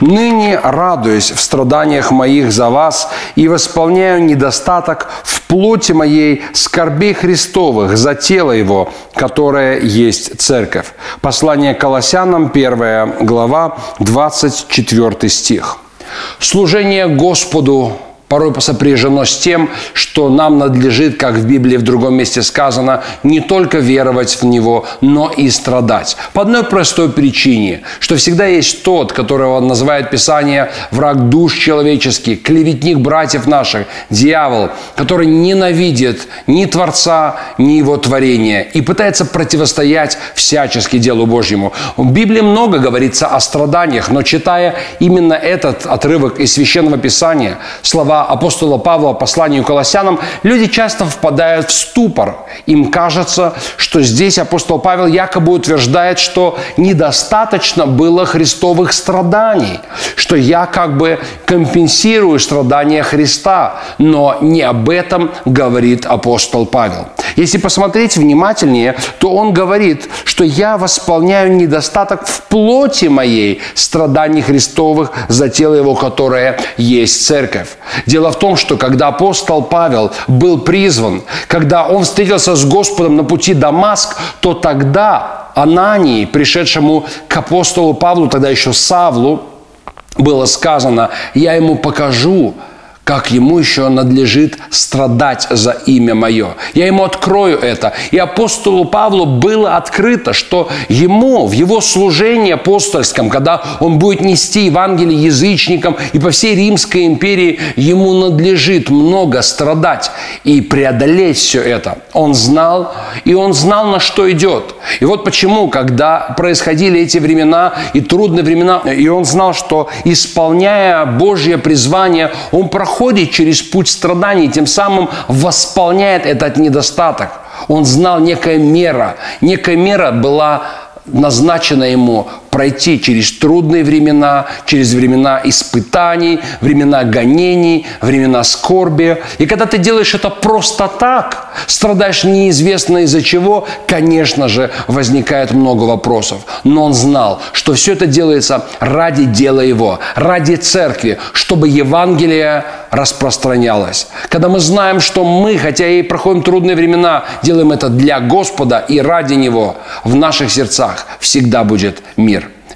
«Ныне радуюсь в страданиях моих за вас и восполняю недостаток в плоти моей скорбей Христовых за тело Его, которое есть Церковь». Послание Колоссянам, 1 глава, 24 стих. Служение Господу порой сопряжено с тем, что нам надлежит, как в Библии в другом месте сказано, не только веровать в Него, но и страдать. По одной простой причине, что всегда есть тот, которого называет Писание враг душ человеческих, клеветник братьев наших, дьявол, который ненавидит ни Творца, ни Его творения и пытается противостоять всячески делу Божьему. В Библии много говорится о страданиях, но читая именно этот отрывок из Священного Писания, слова апостола Павла посланию Колоссянам, люди часто впадают в ступор. Им кажется, что здесь апостол Павел якобы утверждает, что недостаточно было христовых страданий, что я как бы компенсирую страдания Христа, но не об этом говорит апостол Павел. Если посмотреть внимательнее, то он говорит, что я восполняю недостаток в плоти моей страданий Христовых за тело Его, которое есть Церковь. Дело в том, что когда апостол Павел был призван, когда он встретился с Господом на пути Дамаск, то тогда Ананий, пришедшему к апостолу Павлу, тогда еще Савлу, было сказано: «Я ему покажу, как ему еще надлежит страдать за имя мое. Я ему открою это». И апостолу Павлу было открыто, что ему в его служении апостольском, когда он будет нести Евангелие язычникам и по всей Римской империи, ему надлежит много страдать и преодолеть все это. Он знал, и он знал, на что идет. И вот почему, когда происходили эти времена и трудные времена, и он знал, что, исполняя Божье призвание, он проходит через путь страданий, тем самым восполняет этот недостаток. Он знал, некая мера. Некая мера была назначена ему пройти через трудные времена, через времена испытаний, времена гонений, времена скорби. И когда ты делаешь это просто так, страдаешь неизвестно из-за чего, конечно же, возникает много вопросов. Но он знал, что все это делается ради дела Его, ради Церкви, чтобы Евангелие распространялось. Когда мы знаем, что мы, хотя и проходим трудные времена, делаем это для Господа и ради Него, в наших сердцах всегда будет мир.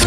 В